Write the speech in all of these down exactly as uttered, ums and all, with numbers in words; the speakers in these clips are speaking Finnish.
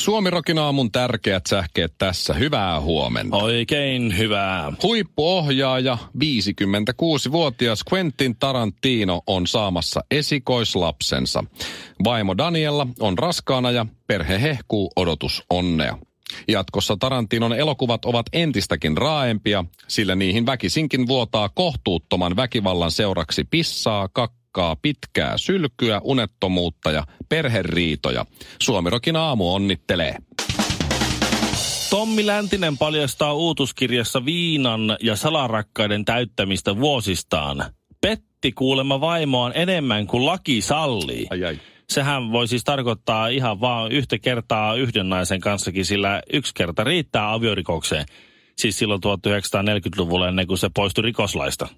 Suomirokin aamun tärkeät sähkeet tässä. Hyvää huomenta. Oikein hyvää. Huippuohjaaja, viisikymmentäkuusivuotias Quentin Tarantino on saamassa esikoislapsensa. Vaimo Daniella on raskaana ja perhe hehkuu odotusonnea. Jatkossa Tarantinon elokuvat ovat entistäkin raaempia, sillä niihin väkisinkin vuotaa kohtuuttoman väkivallan seuraksi pissaa, kakkaa, pitkää sylkyä, unettomuutta ja perheriitoja. Suomirokin aamu onnittelee. Tommi Läntinen paljastaa uutuskirjassa viinan ja salarakkaiden täyttämistä vuosistaan. Petti kuulema vaimoaan enemmän kuin laki sallii. Ai ai. Sehän voi siis tarkoittaa ihan vaan yhtä kertaa yhden naisen kanssakin, sillä yksi kerta riittää aviorikokseen. Siis silloin tuhatyhdeksänsataaneljäkymmentäluvulla ennen kuin se poistui rikoslaista.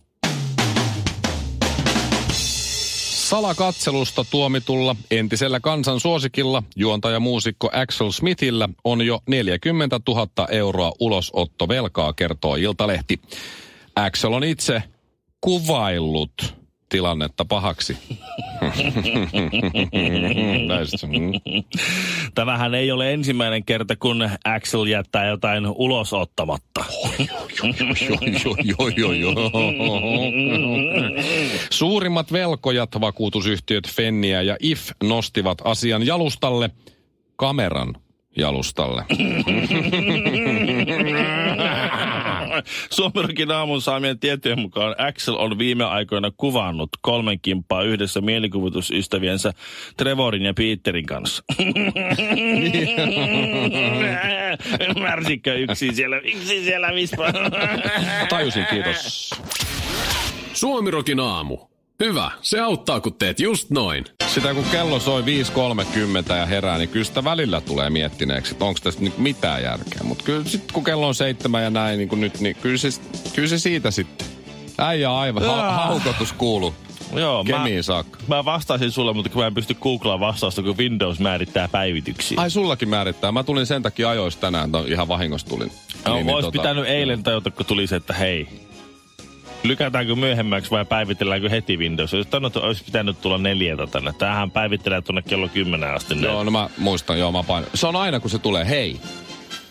Salakatselusta tuomitulla entisellä kansan suosikilla juontajamuusikko Axel Smithillä on jo neljäkymmentätuhatta euroa ulosottovelkaa, kertoo Iltalehti. Axel on itse kuvaillut tilannetta pahaksi. Tämähän ei ole ensimmäinen kerta, kun Axel jättää jotain ulos ottamatta. Suurimmat velkojat, vakuutusyhtiöt Fennia ja If, nostivat asian jalustalle, kameran jalustalle. Suomirokin aamun saamien tietojen mukaan Axel on viime aikoina kuvannut kolmen kimppaa yhdessä mielikuvitusystäviensä Trevorin ja Peterin kanssa. Ymmärsitkö yksin siellä, yksin siellä vispaa? Tajusin, kiitos. Suomirokin aamu. Hyvä, se auttaa kun teet just noin. Sitä kun kello soi viisi kolmekymmentä ja herää, niin kyllä sitä välillä tulee miettineeksi, että onko tässä nyt mitään järkeä. Mutta kyllä sitten kun kello on seitsemän ja näin niin kuin nyt, niin kyllä se, kyllä se siitä sitten. Äijä aivan, ha- haukotus kuuluu. Joo, Kemiin mä, saakka. Mä vastaisin sulle, mutta kun mä en pysty googlaamaan vastausta, kun Windows määrittää päivityksiä. Ai sullakin määrittää. Mä tulin sen takia ajoissa tänään, no, ihan vahingossa tulin. No, niin, ois niin, pitänyt tota, eilen tajuta, kun tuli se, että hei. Lykätäänkö myöhemmäksi vai päivitelläänkö heti Windows? Olisi pitänyt tulla neljältä tänne. Tämähän päivittelee tuonne kello kymmenen asti. Joo, näin. No mä muistan. Joo, mä painan. Se on aina, kun se tulee. Hei,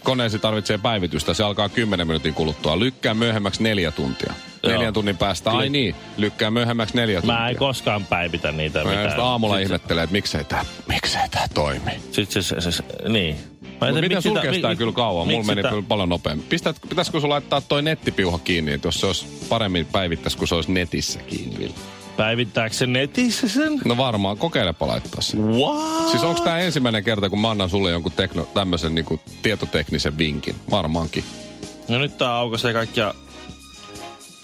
koneesi tarvitsee päivitystä. Se alkaa kymmenen minuutin kuluttua. Lykkää myöhemmäksi neljä tuntia. Joo. Neljän tunnin päästä. Ai niin, lykkää myöhemmäksi neljä tuntia. Mä en koskaan päivitä niitä. Mä mitään. Sitä aamulla sitten ihmettelee, että miksei tää, miksei tää toimi. Sitten se, se, se niin. Miten miksi sun sitä, kestää mi, kyllä kauan? Mulla meni kyllä paljon nopeammin. Pistät, pitäisikö sun laittaa toi nettipiuha kiinni, että jos se olisi paremmin päivittäis, kun se olisi netissä kiinni, Ville? Päivittääkö se netissä sen? No varmaan, kokeilepa laittaa sen. What? Siis onks tää ensimmäinen kerta, kun mä annan sulle jonkun tekno, tämmösen niinku tietoteknisen vinkin? Varmaankin. No nyt tää aukaisee kaikkia.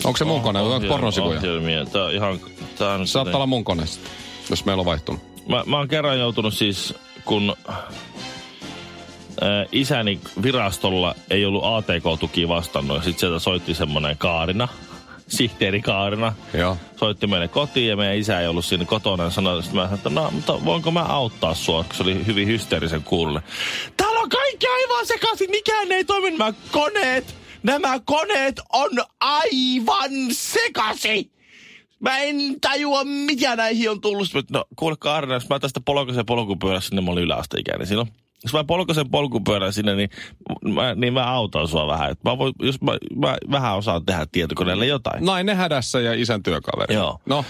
Onko se mun kone? Onko pornosivuja? Ohjelmia. Tää on ihan. Tää on saattaa olla mun kone sitten, jos meillä on vaihtunut. Mä, mä oon kerran joutunut siis, kun Äh, isäni virastolla ei ollut A T K-tukia vastannut. Sitten sieltä soitti semmoinen Kaarina, sihteeri Kaarina. Joo. Soitti meille kotiin ja meidän isä ei ollut siinä kotona. Ja sanoi, että, mä sanoin, että no, mutta voinko mä auttaa sua? Se oli hyvin hysteerisen kuulle. Täällä on kaikki aivan sekaisin, mikään ei toimi. Nämä koneet, nämä koneet on aivan sekaisin. Mä en tajua, mitä näihin on tullut. No kuule Kaarina, jos mä tästä polkaisen polkupyörässä, niin mä olin yläasteikäinen silloin. Jos mä polkasen polkupyörän sinne, niin mä, niin mä autan sua vähän. Mä voin, jos mä, mä vähän osaan tehdä tietokoneelle jotain. Nainen hädässä ja isän työkaveri. Joo. No.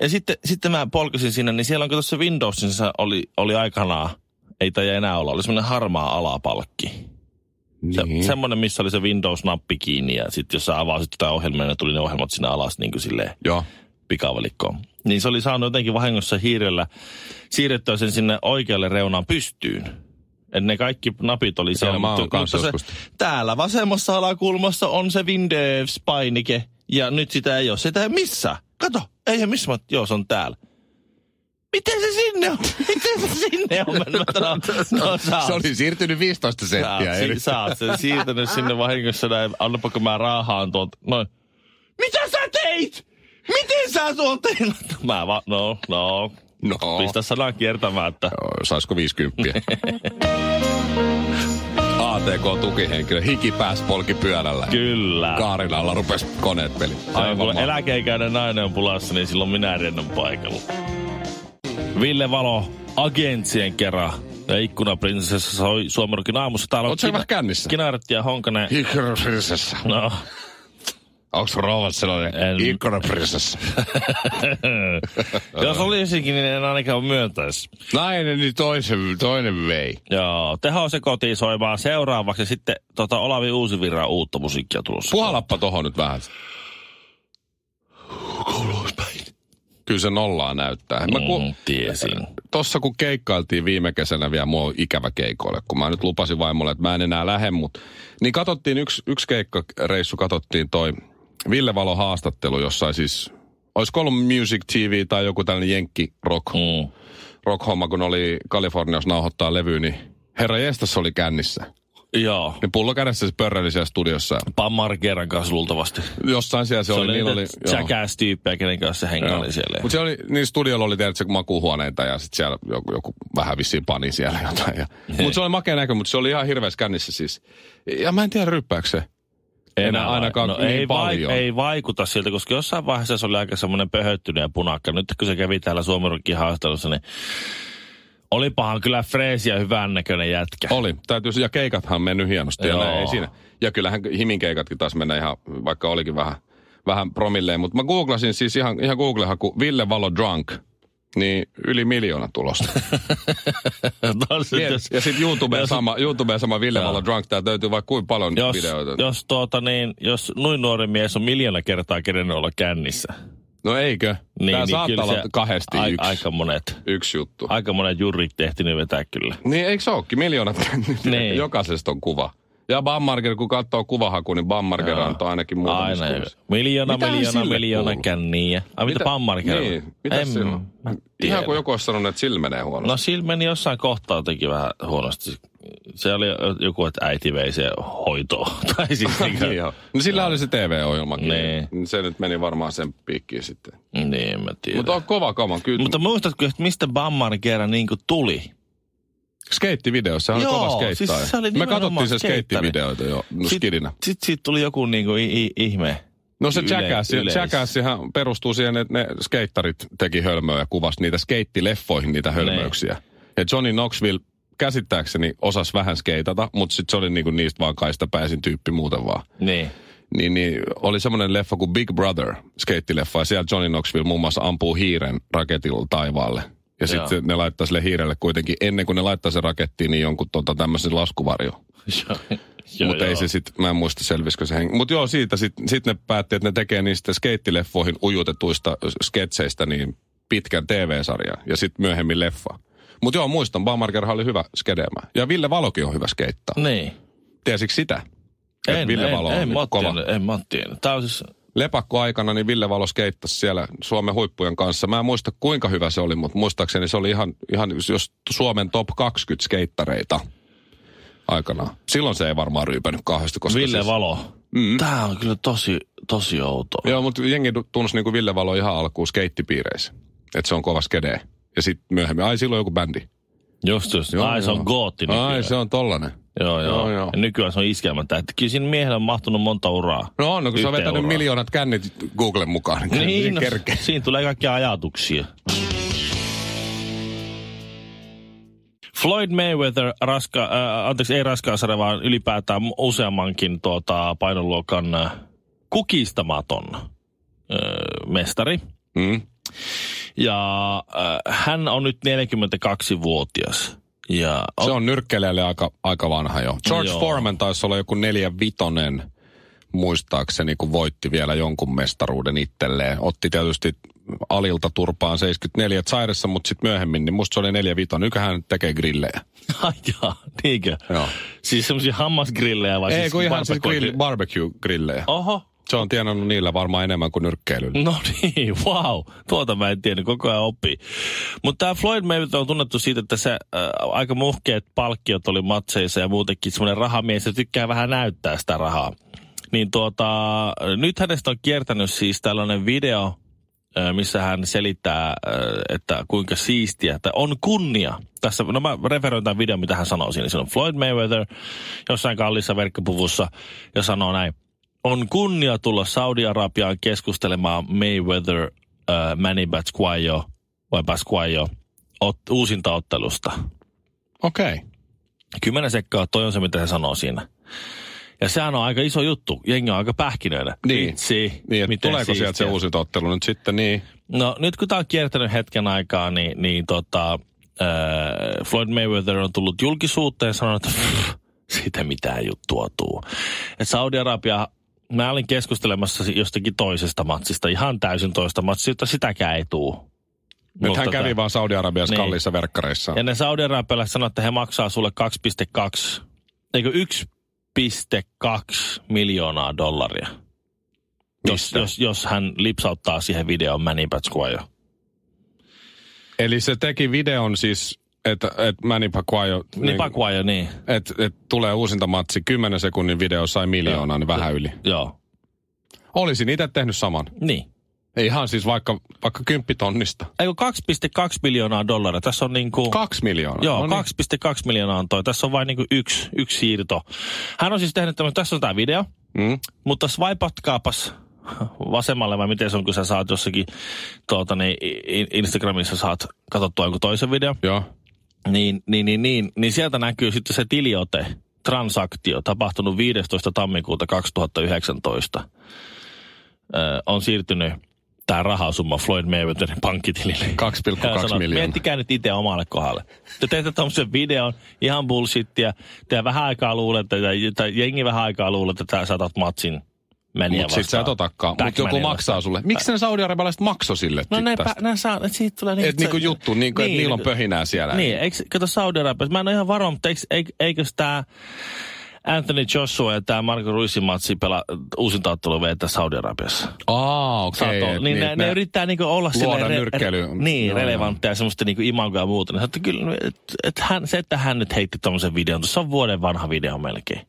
Ja sitten, sitten mä polkasin sinne, niin siellä on tuossa Windowsissa oli, oli aikanaan, ei tai enää olla, oli semmoinen harmaa alapalkki. Niin. Se, semmoinen, missä oli se Windows-nappi kiinni ja sitten jos sä avasit jotain ohjelmaa, niin tuli ne ohjelmat sinne alas niin kuin silleen. Joo. Pikavalikkoon. Niin se oli saanut jotenkin vahingossa hiirellä siirrettyä sen sinne oikealle reunaan pystyyn. Et ne kaikki napit oli siellä, mutta, mutta se, täällä vasemmassa alakulmassa on se Windows-painike, ja nyt sitä ei ole. Sitä ei missään. Kato, ei missä, joo, se on täällä. Miten se sinne on? Miten sinne on mennyt. No, no, se oli siirtynyt viisitoista senttiä. Sä, sä oot sen siirtänyt sinne vahingossa näin, annapako mä raahaan tuolta. Noin. Mitä sä teit? Miten sä tuolta teinat? Mä vaan, no, no. No. Pistä sanan kiertämään, että... No, saisiko viisikymppiä? A T K-tukihenkilö, hiki pääsi polki pyörällä. Kyllä. Kaarilalla rupesi koneet peli. Aivan, kun eläkeikäinen nainen on pulassa, niin silloin minä riennän paikalla. Ville Valo, agentsien kerran. Ja Ikkunaprinsessa soi Suomirokin aamussa. Täällä on kina- Kinaret ja Honkanen. Ikkunaprinsessa. No. Onks rouvat sellainen en... ikkunaprinsessa? Jos olisikin, niin en ainakaan myöntäisi. Nainen, niin toisen, toinen vei. Joo, teho se kotiin soimaan seuraavaksi. Sitten tota, Olavi Uusivirran uutta musiikkia tulossa. Puhalappa tohon nyt vähän. Kuuluispäin. Kyllä se nollaa näyttää. Mä ku... mm, tiesin. Tossa kun keikkailtiin viime kesänä vielä, mua on ikävä keikoille, kun mä nyt lupasin vaimolle, että mä en enää lähde, mut... Niin katsottiin yksi, yksi keikkareissu, katsottiin toi Ville Valon haastattelu, jossain siis, olisiko ollut Music T V tai joku tällainen jenkki rock, mm. rock homma, kun oli Kaliforniassa nauhoittaa levyä, niin herra jestas oli kännissä. Joo. Niin pullo kädessä se pörräili siellä studiossa. Bam Margeran kanssa luultavasti. Jossain siellä se, se oli. Se oli niitä jackass-tyyppejä, kenen kanssa se hengaili siellä. Mutta siellä oli, niin studiolla oli tietysti makuuhuoneita ja sitten siellä joku, joku vähän vissiin pani siellä jotain. Mutta se oli makea näkö, mutta se oli ihan hirveässä kännissä siis. Ja mä en tiedä ryppääkö se. Enää ainakaan no, niin ei paljon. Vaik- ei vaikuta siltä, koska jossain vaiheessa se oli aika semmoinen pöhöttynyt ja punakka. Nyt kun se kävi täällä Suomirokin haastelussa, niin... Olipahan kyllä freesi ja hyvän näköinen jätkä. Oli. Täytyy, ja keikathan mennyt hienosti. Ja, näin, ei siinä. Ja kyllähän Himin keikatkin taas mennä ihan, vaikka olikin vähän, vähän promilleen. Mutta mä googlasin siis ihan, ihan Google-haku Ville Valo Drunk, niin yli miljoona tulosta. Sit, ja sitten YouTubeen sama, YouTube sama Ville Valo no. Drunk, tää löytyy vaikka kuinka paljon jos, videoita. Jos tuota niin, jos noin nuori mies on miljoona kertaa kerennyt olla kännissä. No eikö? Niin, tää niin, saattaa olla kahdesti a, yksi. Aika monet. Yksi juttu. Aika monet jurrit ehtinyt vetää kyllä. Niin eikö se ookin? Miljoonat. Niin. Jokaisesta on kuva. Ja Bam Margera, kun katsoo kuvahakuun, niin Bam Margera antaa ainakin muutamista. Aina. Miljoona, mitä miljoona, miljoona känniä. Ai mitä, mitä Bam Margera? Niin, mitä sillä? Ihan kun joku olisi sanonut, että sillä menee huonosti. No sillä meni jossain kohtaa jotenkin vähän huonosti. Se oli joku, että äiti vei se hoitoon. Tai siis niin, no sillä oli se T V-ohjelmakin. Niin. Se nyt meni varmaan sen piikkiin sitten. Niin, mä tiedän. Mutta on kova kama. Kyllä. Mutta muistatko, että mistä Bam Margera niin kuin tuli? Skeittivideossa, hän joo, oli kova skeittaaja. Siis se oli me katsottiin se skeittivideoita jo no skidinä. Sitten siitä tuli joku niinku i, i, ihme. No se jackassihan perustuu siihen, että ne skeittarit teki hölmöä ja kuvasi niitä skeittileffoihin niitä hölmöyksiä. Ne. Ja Johnny Knoxville käsittääkseni osasi vähän skeitata, mutta sitten se oli niinku niistä vaan kaistapäisin tyyppi muuten vaan. Niin. Niin, niin oli semmoinen leffa kuin Big Brother, skeittileffa, ja siellä Johnny Knoxville muun muassa ampuu hiiren raketilla taivaalle. Ja sitten ne laittaa sille hiirelle kuitenkin, ennen kuin ne laittaa sen rakettiin, niin jonkun tota, tämmöisen laskuvarjon. Mutta ei se sitten, mä en muista selvisikö se henki. Mutta joo, siitä sitten sit ne päätti, että ne tekee niistä skeittileffoihin ujutetuista sketseistä niin pitkän T V-sarjan ja sitten myöhemmin leffa. Mutta joo, muistan, Bam Margera oli hyvä skedeemään. Ja Ville Valokin on hyvä skeittaa. Niin. Tiesikö sitä? En, Ville en, Valo on en, niin kova. En mä tiedä. Tää on siis... Lepakkoaikana niin Ville Valo skeittasi siellä Suomen huippujen kanssa. Mä en muista kuinka hyvä se oli, mutta muistaakseni se oli ihan, ihan jos Suomen top kaksikymmentä skeittareita aikanaan. Silloin se ei varmaan ryypänyt kauheasti. Koska Ville siis... Valo. Mm. Tää on kyllä tosi, tosi outoa. Joo, mutta jengi tunsi niin kuin Ville Valo ihan alkuun skeittipiireissä. Että se on kova skedee. Ja sitten myöhemmin, ai silloin joku bändi. Just just. Joo, ai joo. Se on gootti nykyään. Ai se on tollanen. Joo, joo. joo, joo. Ja nykyään se on iskelmäntä. Että kyllä siinä miehellä on mahtunut monta uraa. No on, no, kun se on vetänyt uraa. Miljoonat kännit Googlen mukaan. Niin, niin no, siinä tulee kaikkia ajatuksia. Floyd Mayweather, raska, äh, anteeksi ei raskaasarja, vaan ylipäätään useammankin tuota, painoluokan kukistamaton äh, mestari. Mm. Ja äh, hän on nyt neljäkymmentäkaksivuotias. Ja, se on nyrkkeilijälle aika, aika vanha jo. George joo. Foreman taisi olla joku neljävitonen, muistaakseni, kun voitti vielä jonkun mestaruuden itselleen. Otti tietysti alilta turpaan seitsemänkymmentäneljä Zairessa, mutta sitten myöhemmin, niin musta se oli neljävitonen. Yköhän tekee grillejä. Ai jaa, niinkö? Joo. Siis semmosia hammasgrillejä vai? Ei, siis kun ihan siis grill, barbecue-grillejä. Oho. Se on tienannut niillä varmaan enemmän kuin nyrkkeilyllä. No niin, wow. Tuota mä en tiedä, koko ajan oppii. Mutta tämä Floyd Mayweather on tunnettu siitä, että se äh, aika muhkeat palkkiot oli matseissa ja muutenkin semmoinen rahamies, se tykkää vähän näyttää sitä rahaa. Niin tuota, nyt hänestä on kiertänyt siis tällainen video, missä hän selittää, että kuinka siistiä, että on kunnia. Tässä, no mä referoin tämän videon, mitä hän sanoo siinä. Siinä on Floyd Mayweather jossain kallissa verkkopuvussa ja sanoo näin. On kunnia tulla Saudi-Arabiaan keskustelemaan Mayweather, äh, Manny Pacquiao vai Pacquiao ot, uusintaottelusta. Okei. Okay. Kymmenen sekkaa, toi on se, mitä hän sanoo siinä. Ja sehän on aika iso juttu. Jengi on aika pähkinöidä. Niin. Vitsi, niin miten tuleeko siistiä sieltä se uusintaottelu nyt sitten, niin? No nyt kun tää on kiertänyt hetken aikaa, niin, niin tota, äh, Floyd Mayweather on tullut julkisuuteen ja sanonut, että pff, siitä mitään juttua tuu. Et Saudi-Arabia... Mä olin keskustelemassa jostakin toisesta matsista, ihan täysin toista matsista, sitäkään ei tuu. Nyt mutta hän kävi tämän... vaan Saudi-Arabiassa niin. Kalliissa verkkareissa. Ja ne Saudi-Arabialaiset sanoi, että he maksaa sulle kaksi pilkku kaksi, eikö yksi pilkku kaksi miljoonaa dollaria. Jos, jos, jos hän lipsauttaa siihen videoon Manny Pacquiao. Eli se teki videon siis... Että et Manny Pacquiao... Niin, niin Pacquiao, niin. Että et tulee uusinta matsi, kymmenen sekunnin video sai miljoonaa, niin vähän yli. Joo. Olisin itse tehnyt saman. Niin. Ihan siis vaikka, vaikka kymppitonnista. Eikö kaksi pilkku kaksi miljoonaa dollaria? Tässä on niinku... Kaksi miljoonaa? Joo, no niin. kaksi pilkku kaksi miljoonaa on toi. Tässä on vain niinku yksi, yksi siirto. Hän on siis tehnyt tämmöinen, tässä on tää video, mm. mutta swipatkaapas vasemmalle vai miten se on, kun sä saat jossakin tuota, niin Instagramissa saat katsottua joku toisen video. Joo. Niin, niin, niin, niin, niin sieltä näkyy sitten se tiliote, transaktio, tapahtunut viidestoista tammikuuta kaksituhattayhdeksäntoista. Öö, on siirtynyt tämä rahasumma Floyd Mayweatherin pankkitilille. kaksi pilkku kaksi miljoonaa. Miettikää nyt itse omalle kohdalle. Te teette tommosen videon, ihan bullshittia, te vähän aikaa luulette, tai jengi vähän aikaa luulette, että sä otat matsin. Mutta sit sä et otakaan. Mut joku maksaa sulle. Miksi ne saudi-arabialaiset makso sille? No näinpä, nää saa, et siitä tulee niinku... Et niinku juttu, niinku, niin, et niillä on pöhinää siellä. Niin, eiks, kato saudi-arabialaiset, mä en ole ihan varma, mutta eiks, eikös tää Anthony Joshua ja tää Marco Ruizin matsi pelaa uusintaottelu veetä Saudi-Arabiassa. Aa, okei. Okay, niin, niin ne, ne yrittää niinku olla silleen... Luoda nyrkkeilyä. Re, niin, no, relevanttia ja semmoista niinku imagoa ja muuta. Niin, että kyllä, et, et hän, se, että hän nyt heitti tommosen videon, se on vuoden vanha video melkein.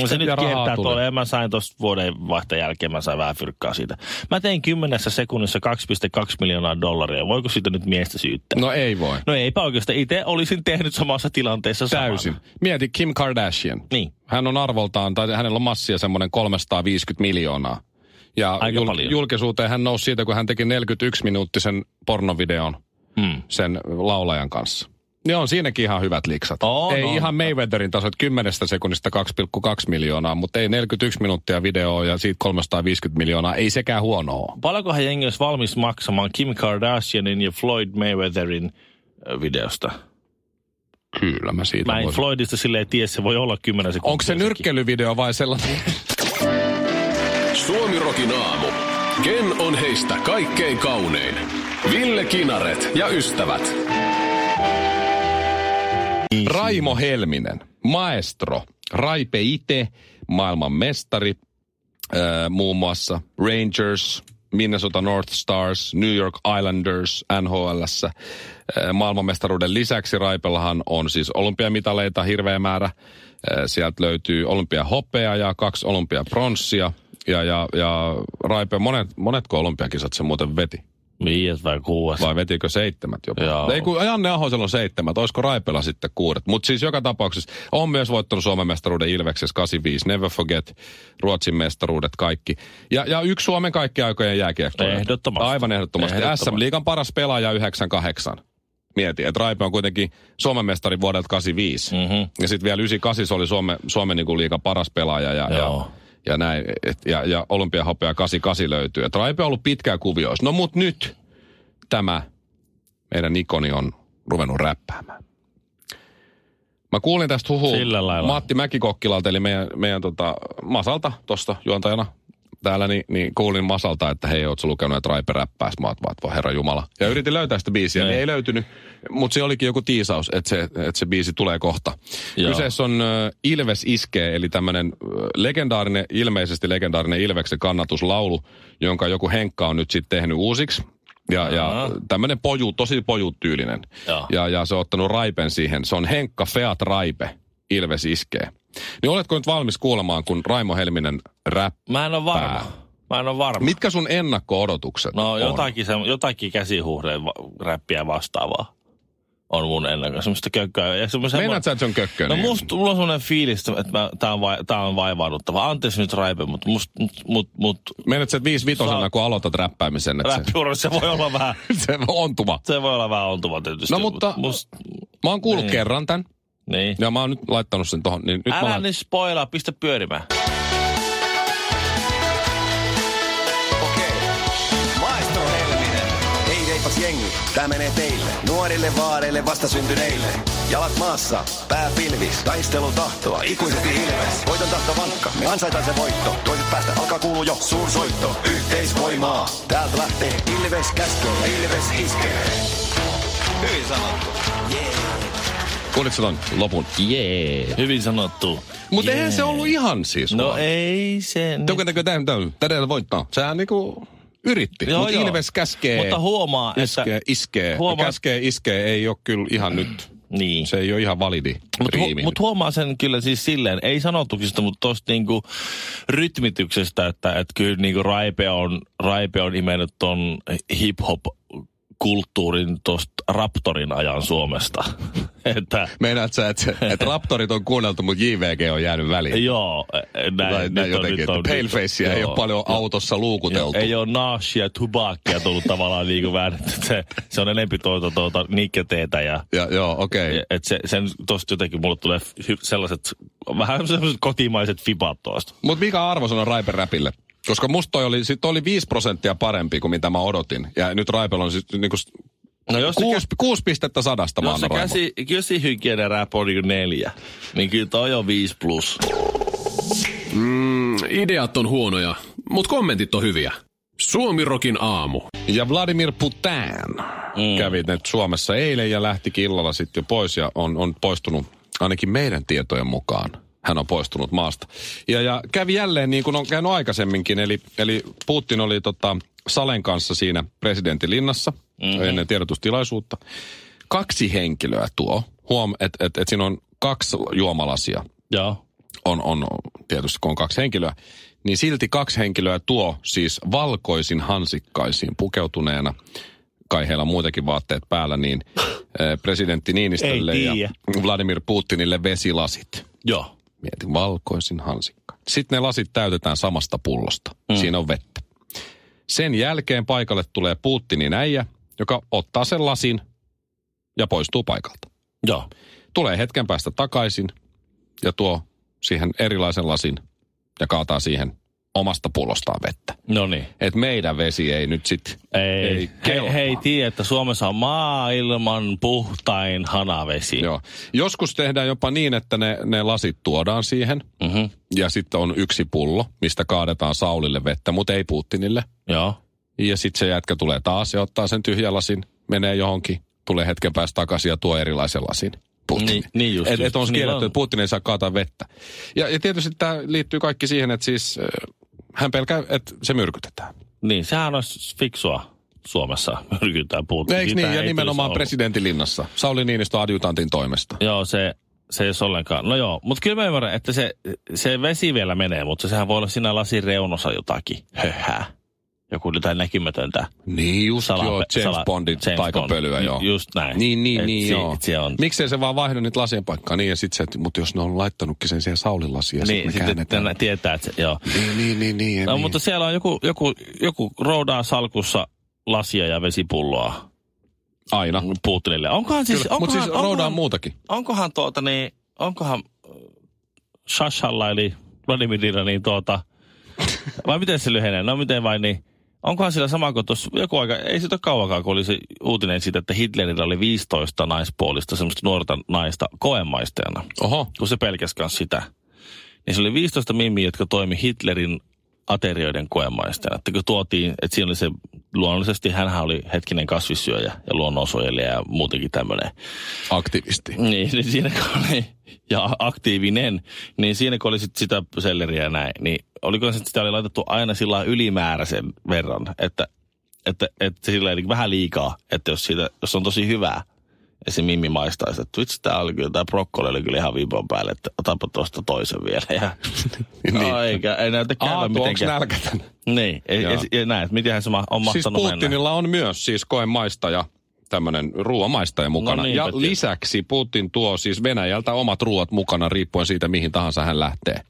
Mä se nyt kiertää tuolla, ja mä sain tuossa vuoden vaihteen jälkeen, mä sain vähän fyrkkaa siitä. Mä tein kymmenessä sekunnissa kaksi pilkku kaksi miljoonaa dollaria. Voiko siitä nyt miestä syyttää? No ei voi. No eipä oikeastaan. Itse olisin tehnyt samassa tilanteessa täysin. Samana. Mieti Kim Kardashian. Niin. Hän on arvoltaan, tai hänellä on massia semmoinen kolmesataaviisikymmentä miljoonaa. Ja aika jul- paljon. Julkisuuteen hän nousi siitä, kun hän teki neljäkymmentäyksi minuuttisen pornovideon hmm. sen laulajan kanssa. Ne on siinäkin ihan hyvät liksat. Oh, ei no, ihan Mayweatherin taso, että kymmenestä sekunnista kaksi pilkku kaksi miljoonaa, mutta ei neljäkymmentäyksi minuuttia videoa ja siitä kolmesataaviisikymmentä miljoonaa. Ei sekään huonoa. Paljonkohan jengi olisi valmis maksamaan Kim Kardashianin ja Floyd Mayweatherin videosta? Kyllä mä siitä mä en voisin. Floydista silleen tiedä, se voi olla kymmenen sekuntia. Onko se nyrkkeilyvideo vai sellainen? Suomirokin aamu. Ken on heistä kaikkein kaunein? Ville Kinaret ja ystävät. Raimo Helminen, maestro, Raipe Ite, maailman mestari, öö, muun muassa Rangers, Minnesota North Stars, New York Islanders, N H L:ssä. Öö, maailmanmestaruuden lisäksi Raipellahan on siis olympiamitaleita hirveä määrä. Öö, sieltä löytyy olympiahopea ja kaksi olympiapronssia. Ja, ja, ja Raipe, monet, monetko olympiakisat se muuten veti? Viies vai kuudes. Vai vetikö seitsemät jopa? Joo. Ei kun Janne Ahosella on seitsemät, olisiko Raipella sitten kuudet. Mutta siis joka tapauksessa on myös voittanut Suomen mestaruuden Ilveksessä kahdeksankymmentäviisi, never forget, Ruotsin mestaruudet kaikki. Ja, ja yksi Suomen kaikkien aikojen jääkiekkoja. Ehdottomasti. Aivan ehdottomasti. ehdottomasti. S M-liigan paras pelaaja yhdeksänkymmentäkahdeksan. Mieti, että Raipe on kuitenkin Suomen mestari vuodelta kahdeksankymmentäviisi. Mm-hmm. Ja sitten vielä yhdeksänkymmentäkahdeksan oli Suomen, Suomen niin kuin liigan paras pelaaja ja... Joo. ja Ja näin, et, ja, ja olympiahopea kahdeksankymmentäkahdeksan löytyy. Et Raipe on ollut pitkää kuvioissa. No mut nyt tämä meidän ikoni on ruvennut räppäämään. Mä kuulin tästä huhua Matti Mäkkikokkilalta, eli meidän, meidän tota, Masalta tuosta juontajana ollut täällä, niin, niin kuulin Masalta, että hei, ootko lukenut näitä Raipe-räppääs? Mä oot vaan, voi herra jumala. Ja yritin löytää sitä biisiä, ne. Niin ei löytynyt. Mutta se olikin joku tiisaus, että se, että se biisi tulee kohta. Joo. Kyseessä on uh, Ilves iskee, eli tämmöinen legendaarinen, ilmeisesti legendaarinen Ilveksen kannatuslaulu, jonka joku Henkka on nyt sitten tehnyt uusiksi. Ja, ja tämmöinen poju, tosi pojutyylinen. Ja. Ja, ja se on ottanut Raipen siihen. Se on Henkka Feat Raipe, Ilves iskee. Niin oletko nyt valmis kuulemaan, kun Raimo Helminen räppää? Mä en ole varma. Mä en ole varma. Mitkä sun ennakko-odotukset no, on? Jotakin, se, jotakin käsihuhdeen räppiä vastaavaa on mun ennakko. Semmoista kökköä. Ja semmoista Mennät sä, että se on kökköä? No niin. Musta, mulla on semmoinen fiilis, että mä, tää, on vai, tää on vaivauduttava. Anteeksi nyt Raipe, mutta must... Mut, mut, Mennät sä, että viisi vitosena, sä... kun aloitat räppäämisen? Räppiura, se voi olla vähän... se ontuva. Se voi olla vähän ontuva tietysti. No mutta must... mä oon kuullut niin. kerran tän. Niin. Ja mä oon nyt laittanut sen tohon. Niin nyt älä mä lait... nyt spoilaa, pistä pyörimään. Okei, maestro Helminen. Hei reipas jengi, tää menee teille. Nuorille vaareille vastasyntyneille. Jalat maassa, pää pilvis, taistelun tahtoa, ikuisesti Ilves. Voiton tahto vankka, me ansaitaan se voitto. Toiset päästä alkaa kuuluu jo suursoitto. Yhteisvoimaa, täältä lähtee Ilves käskee, Ilves iskee. Hyvin sanottu. Yeah. Kuulitko ton lopun? Jee. Yeah. Hyvin sanottu. Mutta yeah. eihän se ollut ihan siis. No vaan. Ei se... Tukentakö tämän tämän? Tätä voittaa. Sehän niinku yritti. Mutta Ilves käskee. Mutta huomaa, iskee, että... Iskee, huomaa... Käskee, iskee ei ole kyllä ihan nyt... Niin. Se ei ole ihan validi Mutta hu- mut huomaa sen kyllä siis silleen, ei sanotuksista, mutta tosta niinku rytmityksestä, että et kyllä niinku Raipe on, Raipe on imennyt ton hip-hop... kulttuurin tuosta Raptorin ajan Suomesta. että, meinaat sä, että et Raptorit on kuunneltu, mutta J V G on jäänyt väliin? Joo. Näin, näin, näin jotenkin. Palefacea ei ole paljon joo, autossa luukuteltu. Joo, ei ole Nashia, Tubakia tullut tavallaan niinku väännetty. Se, se on enempi tuota, tuota nikketeetä. Ja, ja, joo, okei. Okay. Että se, sen tuosta jotenkin mulle tulee sellaiset, vähän sellaiset kotimaiset fibat tuosta. Mutta mikä arvosana Raipen räpille? Koska musta toi oli, sit oli viisi prosenttia parempi kuin mitä mä odotin. Ja nyt Raipel on sitten niinku no kuusi, kä- kuusi pistettä sadasta maana Raipel. Jos se käsihygienen rap on niinku neljä, niin kyllä toi on viisi plus. Mm, ideat on huonoja, mut kommentit on hyviä. Suomirokin aamu. Ja Vladimir Putin mm. kävi nyt Suomessa eilen ja lähti illalla sitten jo pois ja on, on poistunut ainakin meidän tietojen mukaan. Hän on poistunut maasta. Ja, ja kävi jälleen niin kuin on käynyt aikaisemminkin. Eli, eli Putin oli tota Salen kanssa siinä presidentinlinnassa mm-hmm. ennen tiedotustilaisuutta. Kaksi henkilöä tuo. Huom, että et, et siinä on kaksi juomalasia. Joo. On, on tietysti, kun on kaksi henkilöä. Niin silti kaksi henkilöä tuo siis valkoisin hansikkaisiin pukeutuneena. Kai heillä on muitakin vaatteet päällä, niin presidentti Niinistölle ja Vladimir Putinille vesilasit. Joo. Mietin, valkoisin hansikka. Sitten ne lasit täytetään samasta pullosta. Mm. Siinä on vettä. Sen jälkeen paikalle tulee Putinin äijä, joka ottaa sen lasin ja poistuu paikalta. Joo. Tulee hetken päästä takaisin ja tuo siihen erilaisen lasin ja kaataa siihen omasta pullostaan vettä. No niin. Et meidän vesi ei nyt sit ei, ei kelpaa. Hei, hei tiedä, että Suomessa on maailman puhtain hanavesi. Joo. Joskus tehdään jopa niin, että ne, ne lasit tuodaan siihen. Mm-hmm. Ja sitten on yksi pullo, mistä kaadetaan Saulille vettä, mutta ei Putinille. Joo. Ja sitten se jätkä tulee taas ja ottaa sen tyhjän lasin, menee johonkin, tulee hetken päästä takaisin ja tuo erilaisen lasin. Niin, niin just, et, just. Et on kielletty, niin että Putin ei saa kaataa vettä. Ja, ja tietysti tämä liittyy kaikki siihen, että siis hän pelkää, että se myrkytetään. Niin, sehän olisi fiksua Suomessa myrkyttää Putin. Eikö niin, ja nimenomaan presidentinlinnassa. Sauli Niinistö adjutantin toimesta. Joo, se, se ei ole ollenkaan. No joo, mutta kyllä mä ymmärrän, että se, se vesi vielä menee, mutta sehän voi olla siinä lasin reunossa jotakin höhää. Joku jotain näkymätöntä. Niin just sala, joo, James sala, Bondin taikapölyä Bond, joo. Just näin. Niin, niin, et niin si- joo. Se on. Miksei se vaan vaihda nyt lasien paikkaa niin ja sit se, mutta jos ne on laittanutkin sen siihen Saulin lasiin ja niin, sit me käännetään. Niin, tietää, että se, joo. Niin, niin, niin, niin. No, niin. Mutta siellä on joku, joku, joku roudaa salkussa lasia ja vesipulloa. Aina. Putinille. Onkohan siis... Onkohan, mutta siis onkohan, roudaan onkohan, muutakin. Onkohan tuota niin, onkohan Shashalla eli Vladimirilla niin tuota, vai miten se lyhenee? No miten vai niin... Onkohan sillä sama kuin tuossa joku aika, ei sitä ole kauankaan, kun oli se uutinen siitä, että Hitlerillä oli viisitoista naispuolista, semmoista nuorta naista koemaistajana. Oho. Kun se pelkäsi kanssa sitä. Niin se oli viisitoista mimmiä, jotka toimi Hitlerin aterioiden koemaistajana. Että kun tuotiin, että siinä oli se, luonnollisesti hänhän oli hetkinen kasvissyöjä ja luonnonsuojelija ja muutenkin tämmöinen. Aktivisti. Niin, niin siinä kun oli, ja aktiivinen, niin siinä kun oli sit sitä selleriä ja näin, niin oliko se, että sitä oli laitettu aina sillä ylimääräisen verran, että, että, että sillä ei vähän liikaa, että jos, siitä, jos on tosi hyvää, ja se mimmi maistaisi, että vitsi, tää oli kyllä, tää brokkoli oli kyllä ihan viipon päälle, että otapa tuosta toisen vielä. Ja niin. No eikä, ei näytä käyvän Aa, mitenkään. Aa, tuoks nälkätän. Niin, ja, ja, ja näin, että mitenhän se on mahtanut siis mennä. Siis Putinilla on myös siis koemaistaja, tämmönen ruoamaistaja mukana. No niin, ja pätien. Lisäksi Putin tuo siis Venäjältä omat ruoat mukana, riippuen siitä, mihin tahansa hän lähtee.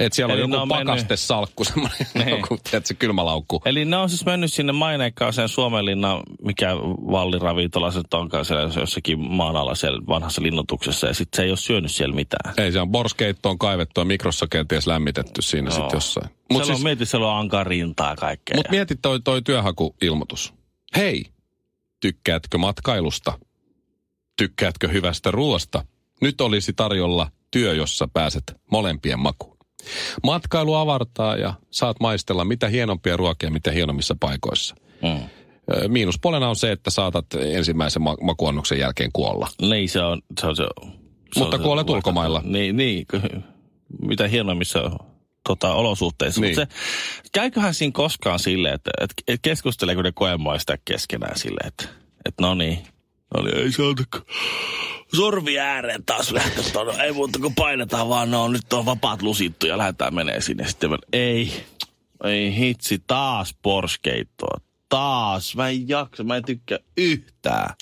Että siellä eli on joku pakastesalkku, semmoinen joku, tiedätkö, kylmälaukku. Eli ne on siis mennyt sinne maineikkaaseen Suomenlinnan, mikä valliravintola se onkaan siellä jossakin maan alla siellä vanhassa linnoituksessa, ja sitten se ei ole syönyt siellä mitään. Ei, se on borskeittoon kaivettu ja mikrossa kenties lämmitetty siinä no. Sitten jossain. Mut siis, on, mieti, siellä on ankaa rintaa kaikkea. Mutta mieti toi, toi työhakuilmoitus. Hei, tykkäätkö matkailusta? Tykkäätkö hyvästä ruoasta? Nyt olisi tarjolla työ, jossa pääset molempien makuun. Matkailu avartaa ja saat maistella mitä hienompia ruokia, mitä hienommissa paikoissa. Mm. Miinuspuolena on se, että saatat ensimmäisen makuannoksen jälkeen kuolla. Niin, se on se. On, se on, mutta se, kuolet se, ulkomailla. Niin, niin, mitä hienommissa tota, olosuhteissa. Niin. Mutta käyköhän siinä koskaan silleen, että et, et keskusteleeko ne koemaista keskenään silleen, että et no niin. No niin, ei saatakaan. Sorvi ääreen taas lähtee tuonne. Ei muuta kuin painetaan vaan, no nyt on vapaat lusittu ja lähdetään menee sinne. Sitten mä, ei, ei hitsi, taas porskeittoa. Taas, mä en jaksa, mä en tykkää yhtään.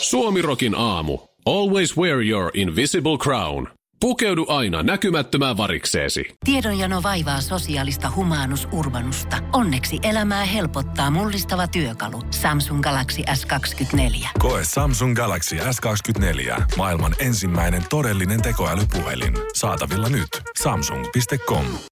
Suomirokin aamu. Always wear your invisible crown. Pukeudu aina näkymättömään varikseesi. Tiedonjano vaivaa sosiaalista humanus-urbanusta. Onneksi elämää helpottaa mullistava työkalu. Samsung Galaxy S kaksikymmentäneljä. Koe Samsung Galaxy S kaksikymmentäneljä. Maailman ensimmäinen todellinen tekoälypuhelin. Saatavilla nyt. samsung piste com.